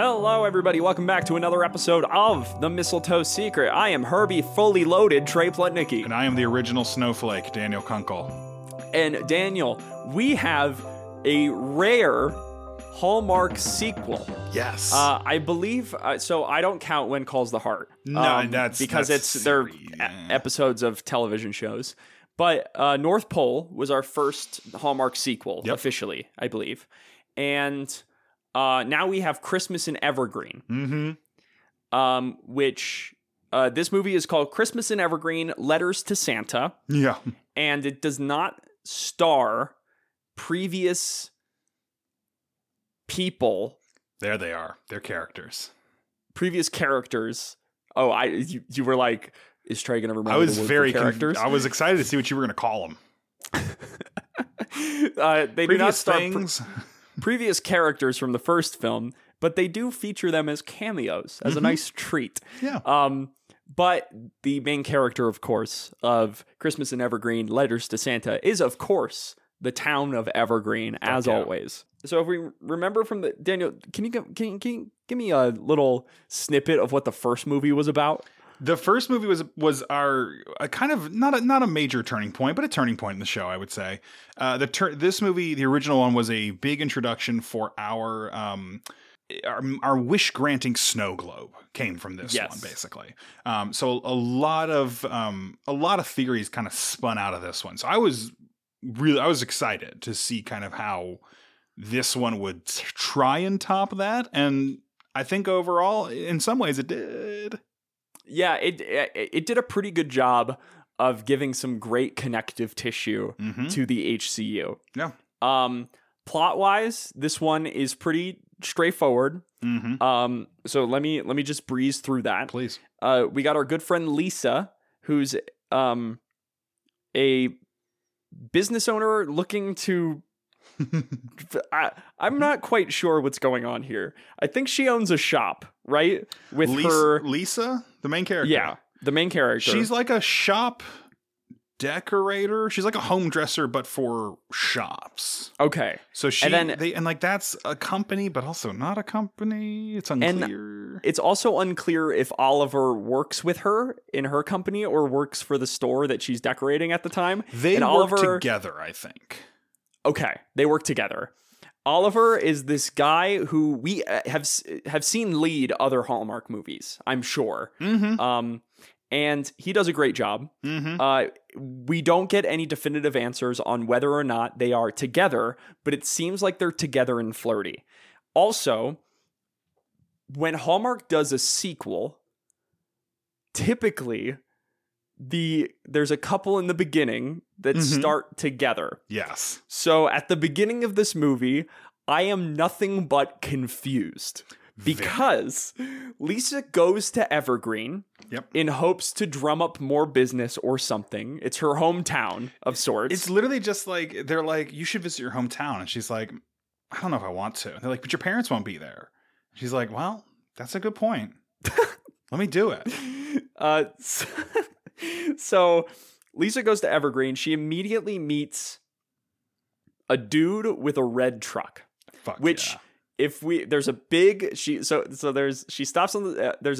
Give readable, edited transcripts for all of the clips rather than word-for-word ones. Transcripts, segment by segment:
Hello, everybody. Welcome back to another episode of The Mistletoe Secret. I am Herbie Fully Loaded, Trey Plutnicki. And I am the original snowflake, Daniel Kunkel. And Daniel, we have a rare Hallmark sequel. Yes. I believe, so I don't count When Calls the Heart. No, that's... Because they're episodes of television shows. But North Pole was our first Hallmark sequel, officially, I believe. And... now we have Christmas in Evergreen, which this movie is called Christmas in Evergreen: Letters to Santa. Yeah, and it does not star previous people. There they are. They're characters. Previous characters. Oh, you were like, is Trey gonna remember? I was the word very for characters. I was excited to see what you were gonna call them. They previous do not star things. Previous characters from the first film, but they do feature them as cameos, as a nice treat. Yeah. But the main character, of course, of Christmas in Evergreen, Letters to Santa is, of course, the town of Evergreen, as always. So if we remember from the... Daniel, can you give me a little snippet of what the first movie was about? The first movie was our kind of not a major turning point, but a turning point in the show, I would say. This movie, the original one, was a big introduction for our wish granting snow globe came from this one, basically. So a lot of theories kind of spun out of this one. So I was excited to see kind of how this one would try and top that, and I think overall, in some ways, it did. Yeah, it did a pretty good job of giving some great connective tissue to the HCU. Yeah. Plot-wise, this one is pretty straightforward. So let me just breeze through that. Please. We got our good friend Lisa, who's a business owner looking to... I'm not quite sure what's going on here. I think she owns a shop, right? With Lisa, the main character. Yeah, the main character. She's like a shop decorator. She's like a home dresser, but for shops. Okay. So that's a company, but also not a company. It's unclear. And it's also unclear if Oliver works with her in her company or works for the store that she's decorating at the time. They work together, I think. Okay, they work together. Oliver is this guy who we have seen lead other Hallmark movies, I'm sure. And he does a great job. We don't get any definitive answers on whether or not they are together, but it seems like they're together and flirty. Also, when Hallmark does a sequel, typically... There's a couple in the beginning that start together. Yes. So at the beginning of this movie, I am nothing but confused because Lisa goes to Evergreen in hopes to drum up more business or something. It's her hometown of sorts. It's literally just like, they're like, you should visit your hometown. And she's like, I don't know if I want to. And they're like, but your parents won't be there. And she's like, well, that's a good point. Let me do it. So Lisa goes to Evergreen. She immediately meets a dude with a red truck, there's a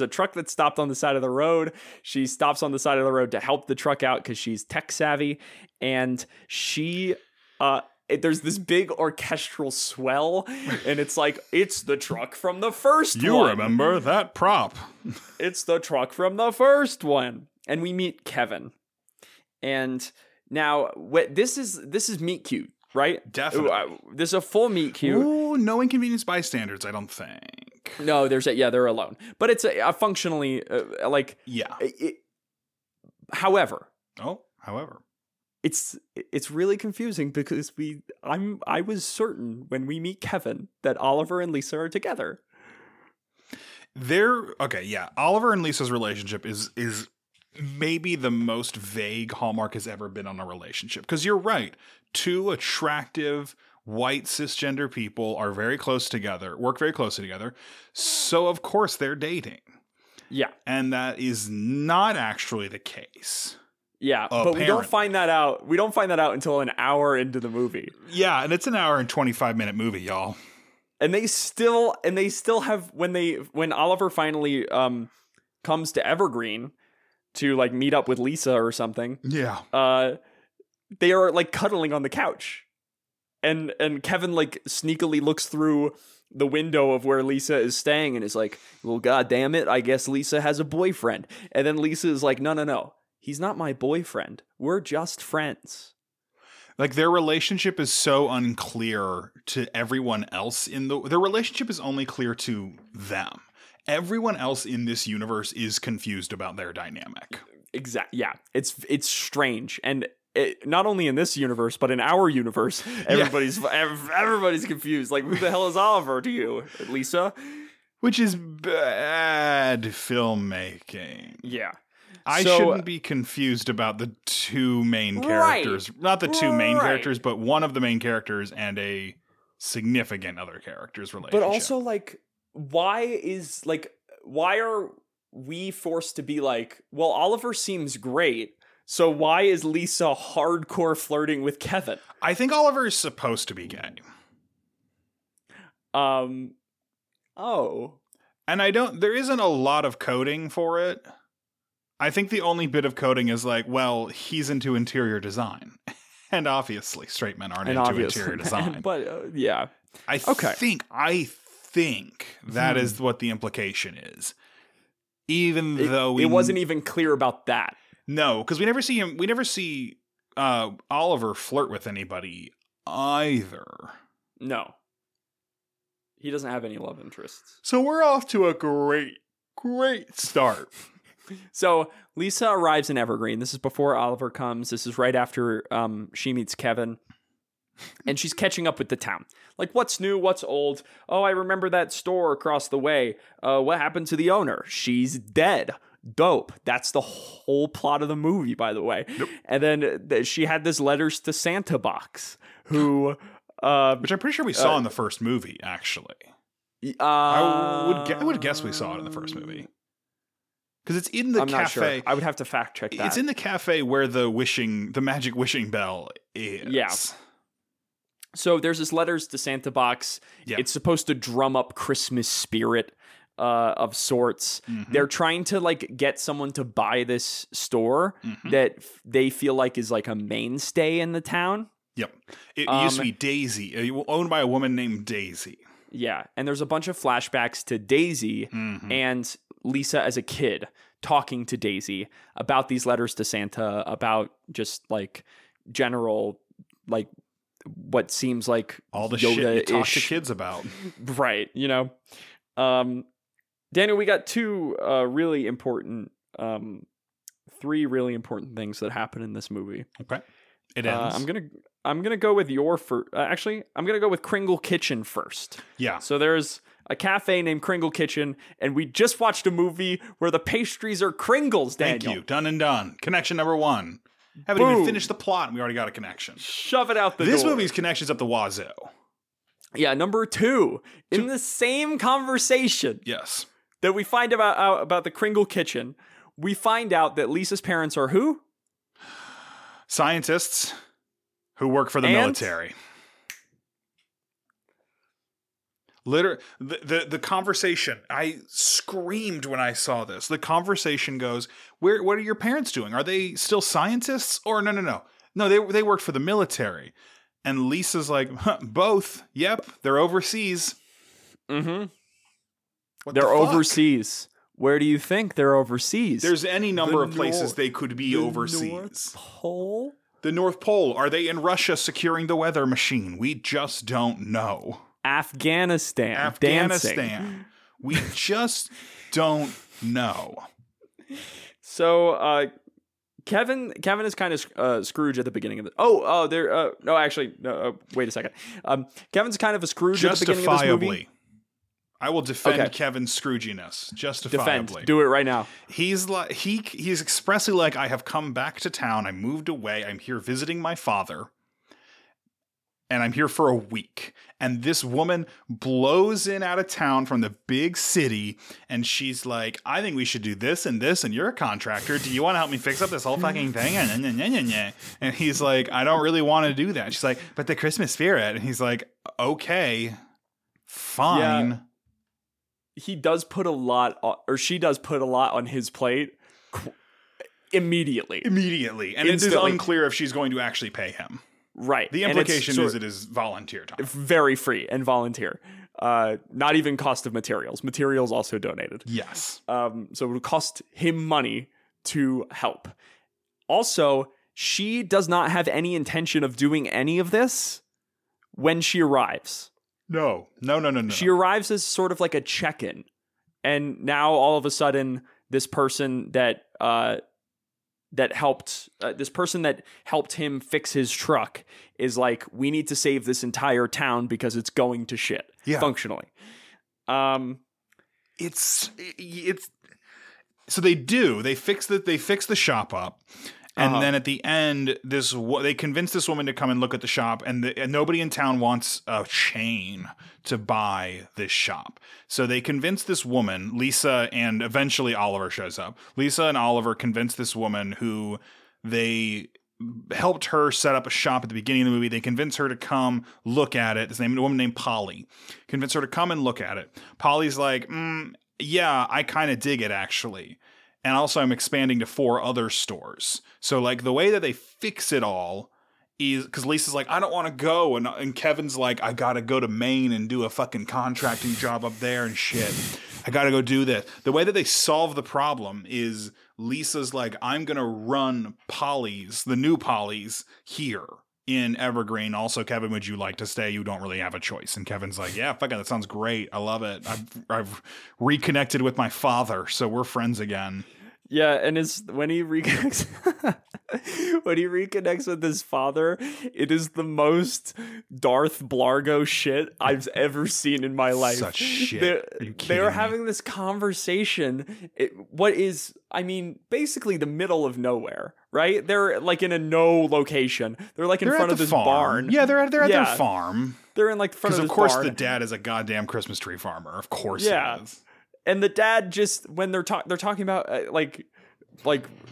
truck that stopped on the side of the road. She stops on the side of the road to help the truck out because she's tech savvy. And she, there's this big orchestral swell and it's like, it's the truck from the first one. You remember that prop. It's the truck from the first one. And we meet Kevin. And now this is meet cute, right? Definitely. This is a full meet cute. Ooh, no inconvenience bystanders, I don't think. No, they're alone. But it's a functionally like... Yeah. However. It's really confusing because I was certain when we meet Kevin that Oliver and Lisa are together. Oliver and Lisa's relationship is maybe the most vague Hallmark has ever been on a relationship. Because you're right. Two attractive white cisgender people are very close together, work very closely together. So, of course, they're dating. Yeah. And that is not actually the case. Yeah. Apparently. But we don't find that out. We don't find that out until an hour into the movie. Yeah. And it's an hour and 25-minute movie, y'all. And they still have when Oliver finally comes to Evergreen to like meet up with Lisa or something. Yeah. They are like cuddling on the couch. And Kevin like sneakily looks through the window of where Lisa is staying and is like, well, God damn it. I guess Lisa has a boyfriend. And then Lisa is like, no. He's not my boyfriend. We're just friends. Like their relationship is so unclear to everyone else their relationship is only clear to them. Everyone else in this universe is confused about their dynamic. Exactly. Yeah. It's strange. And not only in this universe, but in our universe, everybody's confused. Like, who the hell is Oliver to you, Lisa? Which is bad filmmaking. Yeah. I shouldn't be confused about the two main characters. Right. Not the two main characters, but one of the main characters and a significant other character's relationship. But also, like, why are we forced to be like, well, Oliver seems great, so why is Lisa hardcore flirting with Kevin? I think Oliver is supposed to be gay. Oh. And there isn't a lot of coding for it. I think the only bit of coding is like, well, he's into interior design. And obviously straight men aren't into interior design. But yeah. I think that is what the implication is. Even though it wasn't even clear about that. No, because we never see Oliver flirt with anybody either. No. He doesn't have any love interests. So we're off to a great start. So Lisa arrives in Evergreen. This is before Oliver comes. This is right after she meets Kevin. And she's catching up with the town. Like, what's new? What's old? Oh, I remember that store across the way. What happened to the owner? She's dead. Dope. That's the whole plot of the movie, by the way. Nope. And then she had this Letters to Santa box, which I'm pretty sure we saw in the first movie, actually. I would guess we saw it in the first movie. Because it's in the cafe. Not sure. I would have to fact check that. It's in the cafe where the magic wishing bell is. Yeah. So there's this Letters to Santa box. Yeah. It's supposed to drum up Christmas spirit of sorts. Mm-hmm. They're trying to like get someone to buy this store that they feel like is like a mainstay in the town. Yep. It used to be Daisy, owned by a woman named Daisy. Yeah. And there's a bunch of flashbacks to Daisy and Lisa as a kid talking to Daisy about these Letters to Santa, about just like general, like what seems like all the Yoda-ish shit you talk to kids about. Right. You know, Daniel, we got three really important things that happen in this movie. Okay. It ends. I'm going to go with I'm going to go with Kringle Kitchen first. Yeah. So there's a cafe named Kringle Kitchen, and we just watched a movie where the pastries are Kringles, Daniel. Thank you. Done and done. Connection number one. Haven't even finished the plot, and we already got a connection. Shove it out the door. This movie's connection's up the wazoo. Yeah, number two. In the same conversation that we find about the Kringle Kitchen, we find out that Lisa's parents are who? Scientists who work for the military. Literally, the conversation, I screamed when I saw this. The conversation goes, what are your parents doing? Are they still scientists? Or no, they work for the military. And Lisa's like, both. Yep, they're overseas. Mm-hmm. They're overseas. Where do you think they're overseas? There's any number of places they could be overseas. North Pole? The North Pole. Are they in Russia securing the weather machine? We just don't know. Afghanistan. Dancing. We just don't know. So Kevin is kind of Scrooge at the beginning of the. Oh, there. No, actually, no. Wait a second. Kevin's kind of a Scrooge at the beginning of this movie. I will defend Kevin's Scrooginess justifiably. Defend. Do it right now. He's like he's expressly like, I have come back to town. I moved away. I'm here visiting my father. And I'm here for a week. And this woman blows in out of town from the big city. And she's like, I think we should do this. And you're a contractor. Do you want to help me fix up this whole fucking thing? And he's like, I don't really want to do that. She's like, but the Christmas spirit. And he's like, okay, fine. Yeah. He does put a lot on, or she does put a lot on his plate immediately. And it is unclear if she's going to actually pay him. Right. The implication is it is volunteer time. Very free and volunteer. Not even cost of materials. Materials also donated. Yes. So it would cost him money to help. Also, she does not have any intention of doing any of this when she arrives. No. She arrives as sort of like a check-in. And now all of a sudden, this person that helped him fix his truck is like, we need to save this entire town because it's going to shit. Yeah. Functionally. So they fix the shop up. And then at the end, they convince this woman to come and look at the shop, and nobody in town wants a chain to buy this shop. So they convince this woman, Lisa, and eventually Oliver shows up. Lisa and Oliver convince this woman who they helped her set up a shop at the beginning of the movie. They convince her to come look at it. This woman named Polly. Convince her to come and look at it. Polly's like, yeah, I kind of dig it, actually. And also I'm expanding to 4 other stores. So like the way that they fix it all is because Lisa's like, I don't want to go. And Kevin's like, I got to go to Maine and do a fucking contracting job up there and shit. I got to go do this. The way that they solve the problem is Lisa's like, I'm going to run Polly's, the new Polly's here in Evergreen. Also, Kevin, would you like to stay? You don't really have a choice. And Kevin's like, yeah, fuck it. That sounds great. I love it. I've reconnected with my father, so we're friends again. Yeah, and when he reconnects with his father, it is the most Darth Blargo shit I've ever seen in my life. Such shit. They're having this conversation. Basically the middle of nowhere. Right? They're like in a no location. They're like in front of this barn. Yeah, they're at their farm. They're in like front of this barn. Because of course the dad is a goddamn Christmas tree farmer. Of course he is. And the dad just, when they're talking about like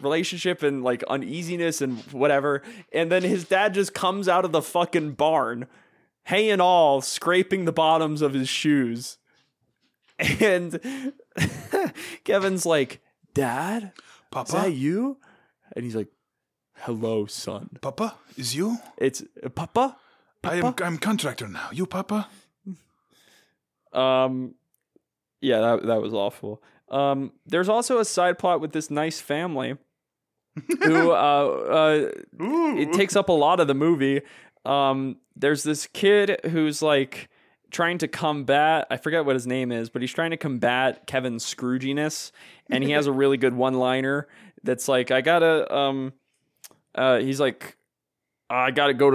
relationship and like uneasiness and whatever. And then his dad just comes out of the fucking barn, hay and all, scraping the bottoms of his shoes. And Kevin's like, Dad? Papa? Is that you? And he's like, hello, son. Papa, is you? It's Papa? Papa? I'm contractor now. You, Papa? Yeah, that was awful. There's also a side plot with this nice family who it takes up a lot of the movie. There's this kid who's like trying to combat, I forget what his name is, but he's trying to combat Kevin's scrooginess, and he has a really good one-liner. That's like, I gotta go to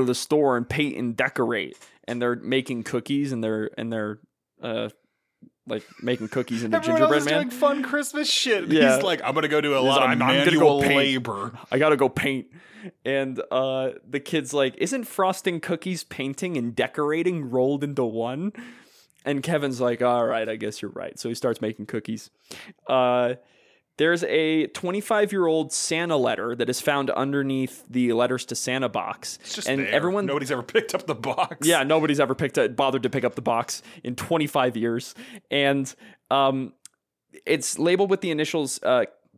the store and paint and decorate. And they're making cookies and they're making cookies and the gingerbread man. Doing fun Christmas shit. Yeah. He's like, I'm gonna go do a lot of manual labor. I gotta go paint. And the kid's like, isn't frosting cookies, painting, and decorating rolled into one? And Kevin's like, all right, I guess you're right. So he starts making cookies. There's a 25-year-old Santa letter that is found underneath the Letters to Santa box. It's just there. Nobody's ever picked up the box. Yeah, nobody's ever bothered to pick up the box in 25 years. And it's labeled with the initials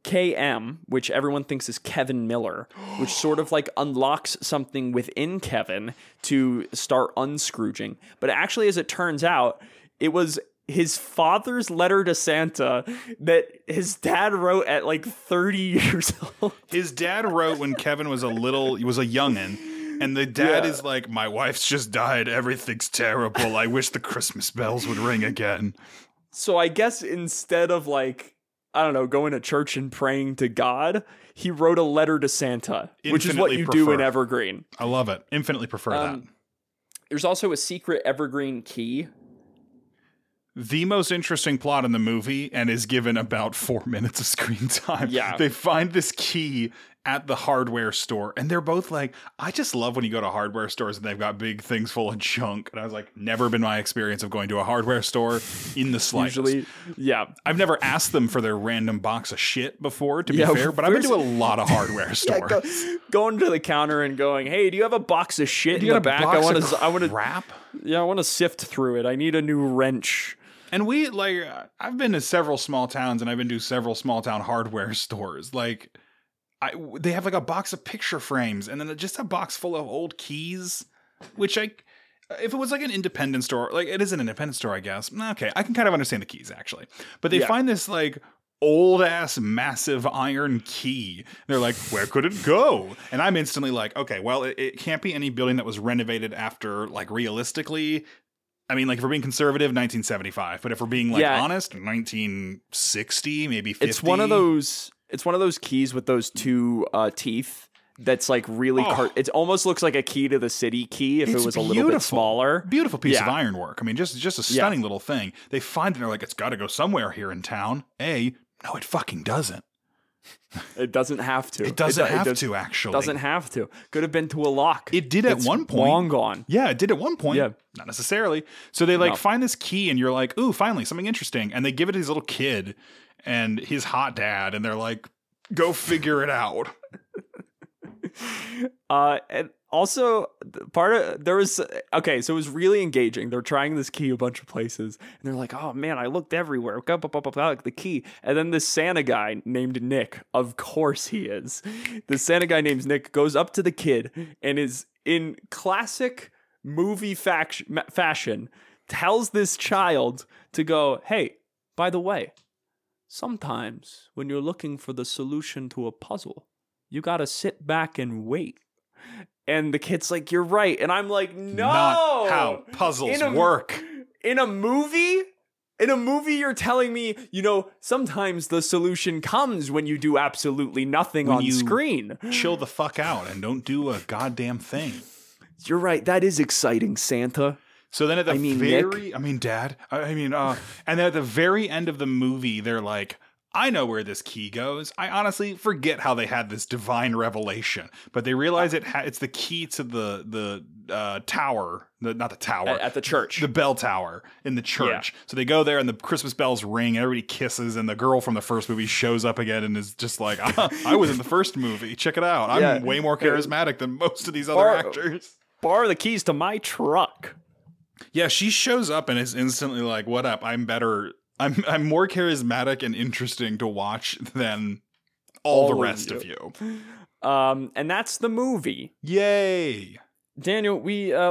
KM, which everyone thinks is Kevin Miller, which sort of like unlocks something within Kevin to start unscrooging. But actually, as it turns out, it was his father's letter to Santa that his dad wrote at like 30 years old. His dad wrote when Kevin was a youngin', and the dad is like, my wife's just died. Everything's terrible. I wish the Christmas bells would ring again. So I guess instead of like, I don't know, going to church and praying to God, he wrote a letter to Santa, which is what you do in Evergreen. I love it. Infinitely prefer that. There's also a secret Evergreen key. The most interesting plot in the movie, and is given about 4 minutes of screen time. Yeah. They find this key at the hardware store, and they're both like, I just love when you go to hardware stores and they've got big things full of junk. And I was like, never been my experience of going to a hardware store in the slightest. Usually, yeah. I've never asked them for their random box of shit before, to be fair, but I've been to a lot of hardware stores. Yeah, going to the counter and going, hey, do you have a box of shit in the back? I want to sift through it. I need a new wrench. And I've been to several small towns, and I've been to several small town hardware stores. Like, they have like a box of picture frames and then just a box full of old keys, which if it was like an independent store, like it is an independent store, I guess. Okay. I can kind of understand the keys actually, but they find this like old ass massive iron key. They're like, where could it go? And I'm instantly like, okay, well, it can't be any building that was renovated after, like, realistically, I mean, like, if we're being conservative, 1975, but if we're being like honest, 1960, maybe 50. It's one of those keys with those two teeth that's like really it almost looks like a key to the city key if it was a little bit smaller. Beautiful piece of ironwork. I mean, just a stunning little thing. They find it and they're like, it's got to go somewhere here in town. No, it fucking doesn't. It doesn't have to. It doesn't have to, actually. Doesn't have to. Could have been to a lock. It did at one point. Long gone. Yeah, it did at one point. Yeah. Not necessarily. So they find this key and you're like, ooh, finally, something interesting. And they give it to his little kid and his hot dad, and they're like, go figure it out. And also, it was really engaging. They're trying this key a bunch of places, and they're like, oh man, I looked everywhere. The key. And then this Santa guy named Nick, of course he is. The Santa guy named Nick goes up to the kid and is in classic movie fashion, tells this child to go, hey, by the way, sometimes when you're looking for the solution to a puzzle, you got to sit back and wait. And the kid's like, you're right. And I'm like, no. Not how puzzles work. In a movie, you're telling me, sometimes the solution comes when you do absolutely nothing on screen. Chill the fuck out and don't do a goddamn thing. You're right. That is exciting, Santa. So then at the very end of the movie, they're like, I know where this key goes. I honestly forget how they had this divine revelation, but they realize it's the key to the tower, not the tower at the church, the bell tower in the church. Yeah. So they go there and the Christmas bells ring, everybody kisses. And the girl from the first movie shows up again and is just like, I was in the first movie. Check it out. I'm way more charismatic than most of these other actors. Borrow the keys to my truck. Yeah, she shows up and is instantly like, what up? I'm better. I'm more charismatic and interesting to watch than all the rest of you. And that's the movie. Yay. Daniel,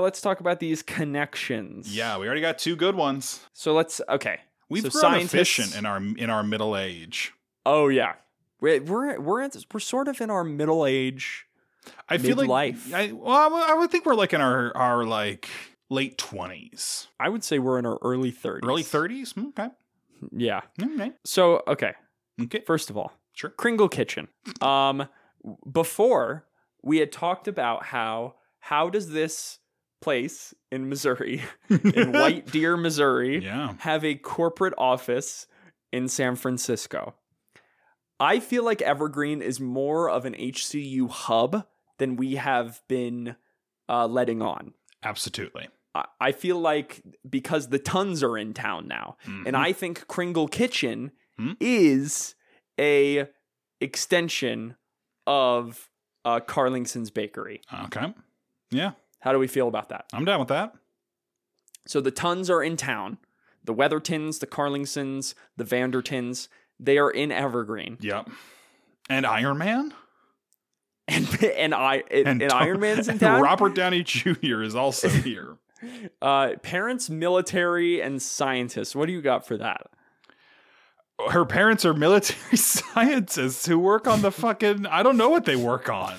let's talk about these connections. Yeah, we already got two good ones. So we've grown efficient in our middle age. Oh yeah. We're sort of in our middle age. I feel like life. I would think we're like in our like late 20s. I would say we're in our early 30s. Early 30s? Okay. Yeah. Okay. So, okay. First of all, sure. Kringle Kitchen. Before, we had talked about how does this place in Missouri, in White Deer, Missouri, have a corporate office in San Francisco? I feel like Evergreen is more of an HCU hub than we have been letting on. Absolutely. I feel like because the Tons are in town now, and I think Kringle Kitchen is a extension of Carlingson's Bakery. Okay. Yeah. How do we feel about that? I'm down with that. So the Tons are in town. The Weathertons, the Carlingsons, the Vandertons, they are in Evergreen. Yep. And Iron Man? And Iron Man's in town. Robert Downey Jr. is also here. Parents, military, and scientists. What do you got for that? Her parents are military scientists who work on the fucking... I don't know what they work on.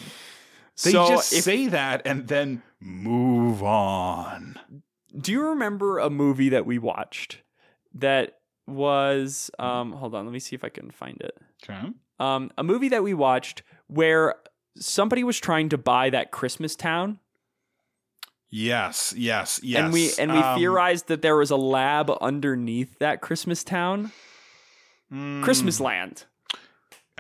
Say that and then move on. Do you remember a movie that we watched that was... hold on, let me see if I can find it. Okay. A movie that we watched where... somebody was trying to buy that Christmas town. Yes. And we theorized that there was a lab underneath that Christmas town. Christmasland.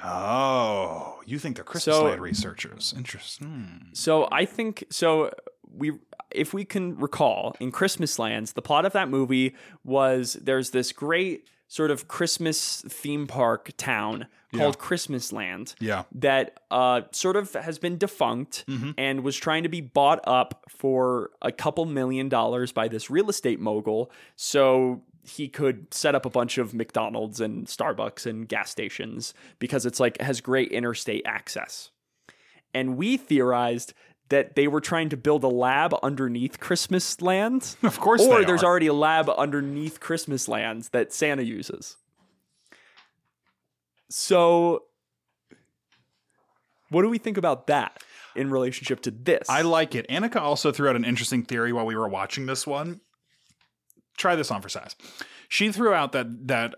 Oh, you think they're Christmasland researchers. Interesting. So I think, if we can recall, in Christmasland, the plot of that movie was there's this great sort of Christmas theme park town called Christmasland that sort of has been defunct and was trying to be bought up for $2 million by this real estate mogul. So he could set up a bunch of McDonald's and Starbucks and gas stations because it's like has great interstate access. And we theorized that they were trying to build a lab underneath Christmasland. Of course they are. Or there's already a lab underneath Christmasland that Santa uses. So what do we think about that in relationship to this? I like it. Annika also threw out an interesting theory while we were watching this one. Try this on for size. She threw out that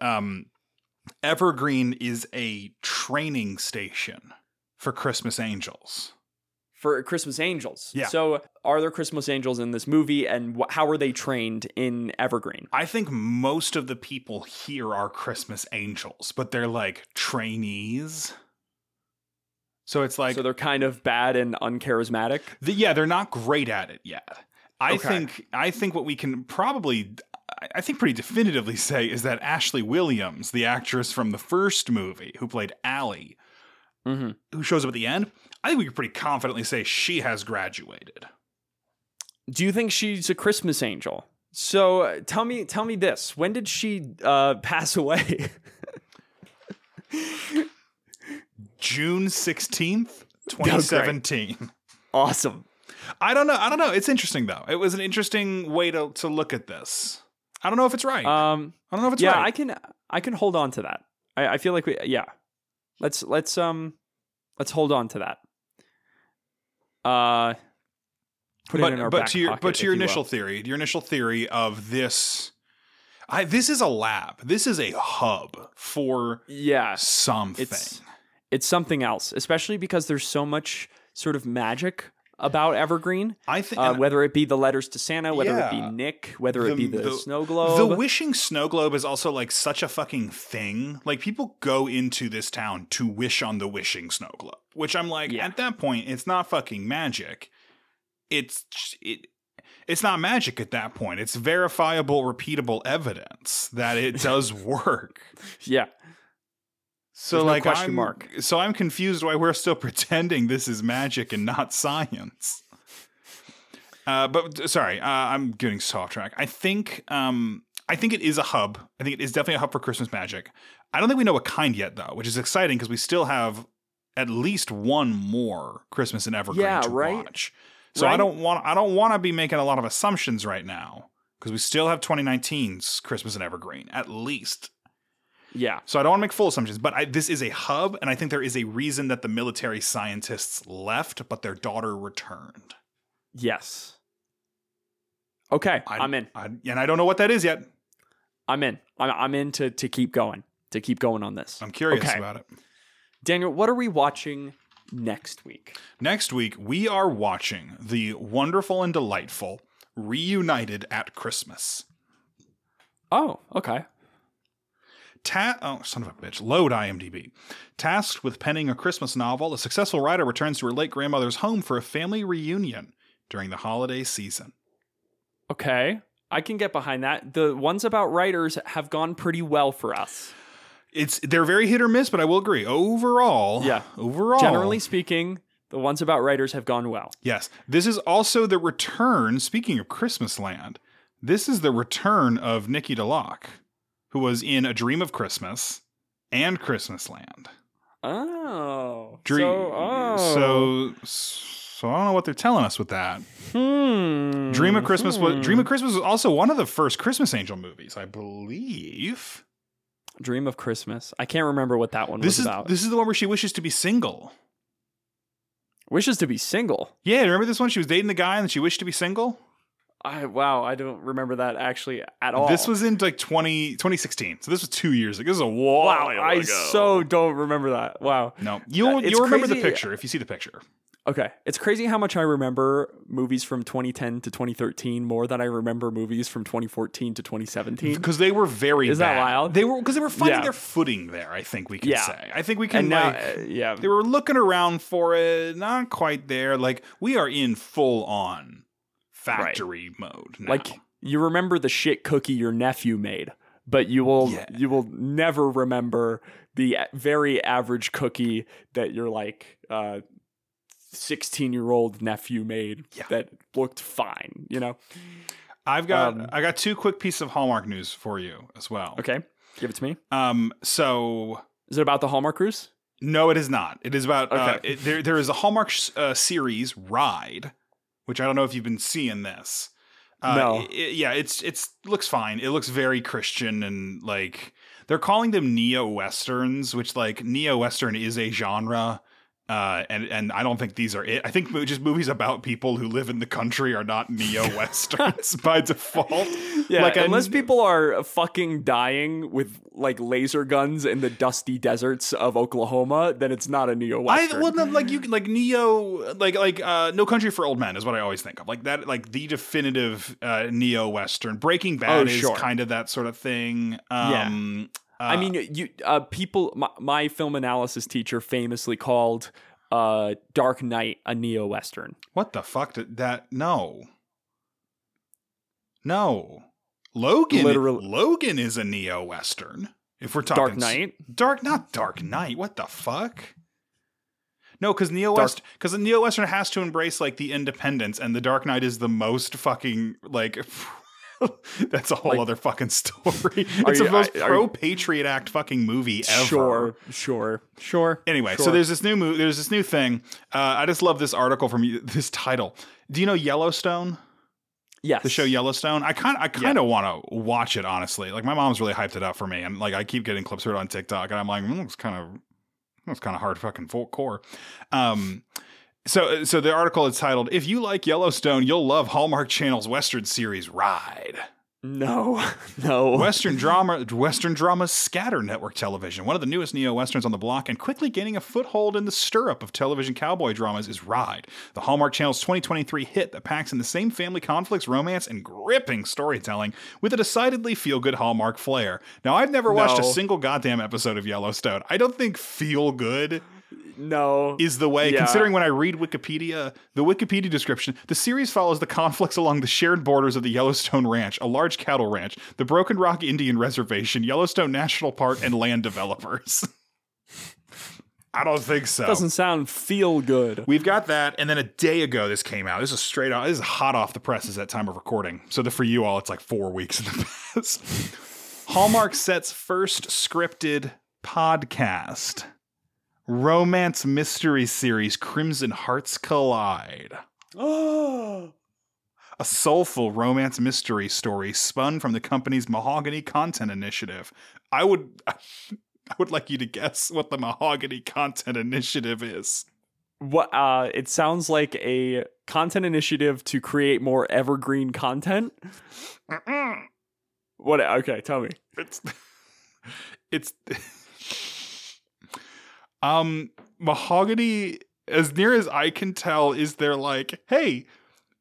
Evergreen is a training station for Christmas angels. For Christmas angels. Yeah. So are there Christmas angels in this movie, and how are they trained in Evergreen? I think most of the people here are Christmas angels, but they're like trainees. So it's like... So they're kind of bad and uncharismatic? They're not great at it yet. I think what we can probably, I think pretty definitively say is that Ashley Williams, the actress from the first movie who played Allie, who shows up at the end, I think we could pretty confidently say she has graduated. Do you think she's a Christmas angel? So tell me this. When did she pass away? June 16th, 2017. Awesome. I don't know. It's interesting, though. It was an interesting way to look at this. I don't know if it's right. Yeah, I can hold on to that. I feel like let's hold on to that. But to your initial theory of this, this is a lab. This is a hub for something. It's something else, especially because there's so much sort of magic about Evergreen, I think, whether it be the letters to Santa, whether it be Nick, whether it be the snow globe. The wishing snow globe is also like such a fucking thing. Like people go into this town to wish on the wishing snow globe, which I'm like, at that point, it's not fucking magic. It's not magic at that point. It's verifiable, repeatable evidence that it does work. So there's like no question mark. So I'm confused why we're still pretending this is magic and not science. But I'm getting off track. I think it is a hub. I think it is definitely a hub for Christmas magic. I don't think we know what kind yet, though, which is exciting because we still have at least one more Christmas in Evergreen to watch. So right? I don't want to be making a lot of assumptions right now because we still have 2019's Christmas in Evergreen at least. Yeah. So I don't want to make full assumptions, but this is a hub, and I think there is a reason that the military scientists left, but their daughter returned. Yes. Okay, I'm in. And I don't know what that is yet. I'm in. I'm in to keep going. To keep going on this. I'm curious about it. Daniel, what are we watching next week? Next week, we are watching the wonderful and delightful Reunited at Christmas. Oh, okay. Son of a bitch. Load IMDb. Tasked with penning a Christmas novel, a successful writer returns to her late grandmother's home for a family reunion during the holiday season. Okay. I can get behind that. The ones about writers have gone pretty well for us. They're very hit or miss, but I will agree. Overall. Generally speaking, the ones about writers have gone well. Yes. This is also the return, speaking of Christmasland, this is the return of Nikki DeLoach, who was in A Dream of Christmas and Christmasland. So I don't know what they're telling us with that. Dream of Christmas was also one of the first Christmas Angel movies, I believe. Dream of Christmas. I can't remember what that one was about. This is the one where she wishes to be single. Wishes to be single? Yeah, remember this one? She was dating the guy and she wished to be single? I don't remember that actually at all. This was in like 2016. So this was 2 years ago. This is a while ago. I so don't remember that. Wow. No. You'll remember the picture if you see the picture. Okay. It's crazy how much I remember movies from 2010 to 2013 more than I remember movies from 2014 to 2017. Because they were very Is bad. That wild? They were, because they were finding their footing there, I think we can say. I think we can, and now, they were looking around for it, not quite there. Like, we are in full-on factory mode now. Like, you remember the shit cookie your nephew made, but you will never remember the very average cookie that you're like... 16-year-old nephew made that looked fine, you know. I got two quick pieces of Hallmark news for you as well. Okay, give it to me. So is it about the Hallmark cruise? No, it is not. It is about there is a Hallmark series, Ride, which I don't know if you've been seeing this. No. It looks fine. It looks very Christian and like they're calling them neo-westerns, which like neo-western is a genre. And I don't think these are it. I think just movies about people who live in the country are not neo-westerns by default. Yeah, like unless people are fucking dying with like laser guns in the dusty deserts of Oklahoma, then it's not a neo-western. No Country for Old Men is what I always think of. Like that, like the definitive neo-western. Breaking Bad is kind of that sort of thing. I mean, my film analysis teacher famously called Dark Knight a neo-western. What the fuck did that? No. Logan is a neo-western. If we're talking Dark Knight, not Dark Knight. What the fuck? No, because the neo-western has to embrace like the independence, and the Dark Knight is the most fucking like. That's a whole other fucking story. It's the most pro-Patriot Act fucking movie ever. Sure. Anyway, so there's this new movie. There's this new thing. I just love this article from you, this title. Do you know Yellowstone? Yes. The show Yellowstone. I kind of want to watch it, honestly. Like my mom's really hyped it up for me, and like I keep getting clips of it on TikTok, and I'm like, it's kind of hard fucking core. So the article is titled, "If you like Yellowstone, you'll love Hallmark Channel's Western series Ride." No. Western drama scatter network television. One of the newest neo-westerns on the block and quickly gaining a foothold in the stirrup of television cowboy dramas is Ride, the Hallmark Channel's 2023 hit that packs in the same family conflicts, romance, and gripping storytelling with a decidedly feel-good Hallmark flair. Now, I've never watched a single goddamn episode of Yellowstone. I don't think feel-good... No. Is the way, considering when I read Wikipedia, the Wikipedia description, the series follows the conflicts along the shared borders of the Yellowstone Ranch, a large cattle ranch, the Broken Rock Indian Reservation, Yellowstone National Park, and land developers. I don't think so. Doesn't sound feel good. We've got that, and then a day ago this came out. This is straight off. This is hot off the presses at time of recording. So for you all, it's like 4 weeks in the past. Hallmark sets first scripted podcast. Romance mystery series Crimson Hearts Collide. Oh. A soulful romance mystery story spun from the company's Mahogany content initiative. I would like you to guess what the Mahogany content initiative is. What? It sounds like a content initiative to create more evergreen content. Mm-mm. What? Okay, tell me. It's. Mahogany, as near as I can tell, is they're like, hey,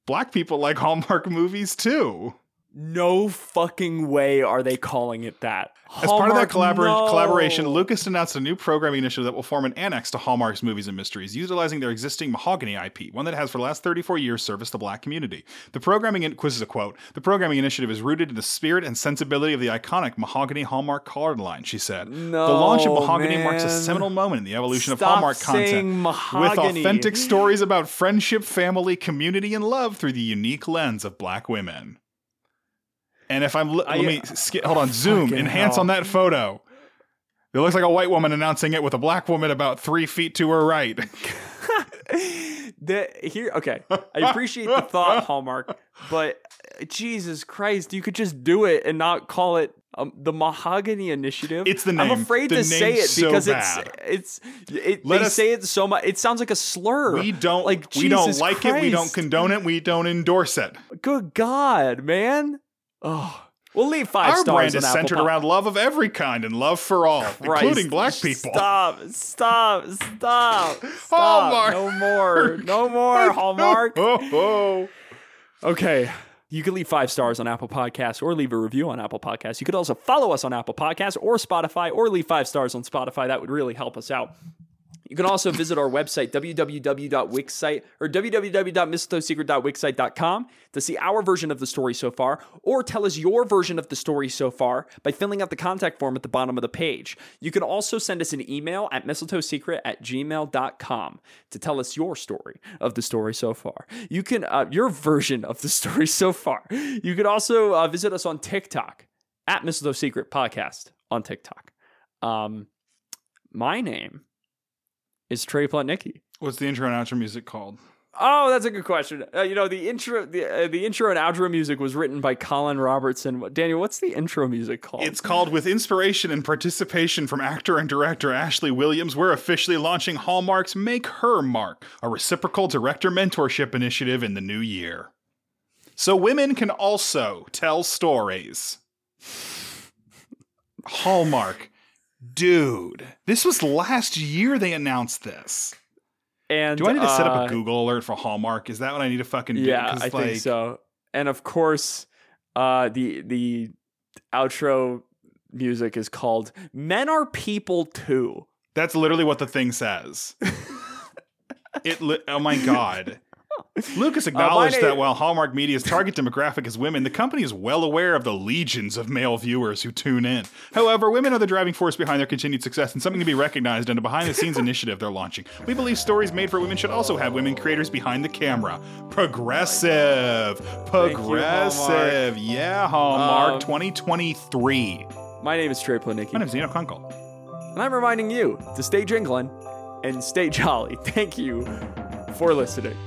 black people like Hallmark movies too. No fucking way are they calling it that. Hallmark, as part of that collaboration, Lucas announced a new programming initiative that will form an annex to Hallmark's movies and mysteries, utilizing their existing Mahogany IP, one that has for the last 34 years serviced the black community. The programming initiative is rooted in the spirit and sensibility of the iconic Mahogany Hallmark card line, she said. No, the launch of Mahogany marks a seminal moment in the evolution of Hallmark content, with authentic stories about friendship, family, community, and love through the unique lens of black women. And if zoom, enhance on that photo. It looks like a white woman announcing it with a black woman about 3 feet to her right. I appreciate the thought, Hallmark, but Jesus Christ, you could just do it and not call it the Mahogany Initiative. It's the name. I'm afraid to say it because they say it so much. It sounds like a slur. We don't condone it. We don't endorse it. Good God, man. Oh, We'll leave 5 stars. Our brand is centered around love of every kind and love for all, including black people. Stop. Hallmark. No more, Hallmark. Okay. You can leave 5 stars on Apple Podcasts or leave a review on Apple Podcasts. You could also follow us on Apple Podcasts or Spotify or leave 5 stars on Spotify. That would really help us out. You can also visit our website, www.mistletoesecret.wixsite.com, to see our version of the story so far, or tell us your version of the story so far by filling out the contact form at the bottom of the page. You can also send us an email at mistletoesecret@gmail.com to tell us your story of the story so far. You can, your version of the story so far. You can also visit us on TikTok, at Mistletoe Secret Podcast on TikTok. My name is Trey Plutnicki. What's the intro and outro music called? Oh, that's a good question. The intro and outro music was written by Colin Robertson. Daniel, what's the intro music called? It's called With Inspiration and Participation from Actor and Director Ashley Williams, we're officially launching Hallmark's Make Her Mark, a reciprocal director mentorship initiative in the new year. So women can also tell stories. Hallmark. Dude, this was last year they announced this. And do I need to set up a Google alert for Hallmark? Is that what I need to fucking do? Yeah, I think so. And of course, the outro music is called Men Are People Too. That's literally what the thing says. Oh my God. Lucas acknowledged that while Hallmark Media's target demographic is women, the company is well aware of the legions of male viewers who tune in. However, women are the driving force behind their continued success and something to be recognized in a behind-the-scenes initiative they're launching. We believe stories made for women should also have women creators behind the camera. Progressive. Thank you, Hallmark. Yeah, Hallmark 2023. My name is Trey Plutnicki. My name is Daniel Kunkel. And I'm reminding you to stay jingling and stay jolly. Thank you for listening.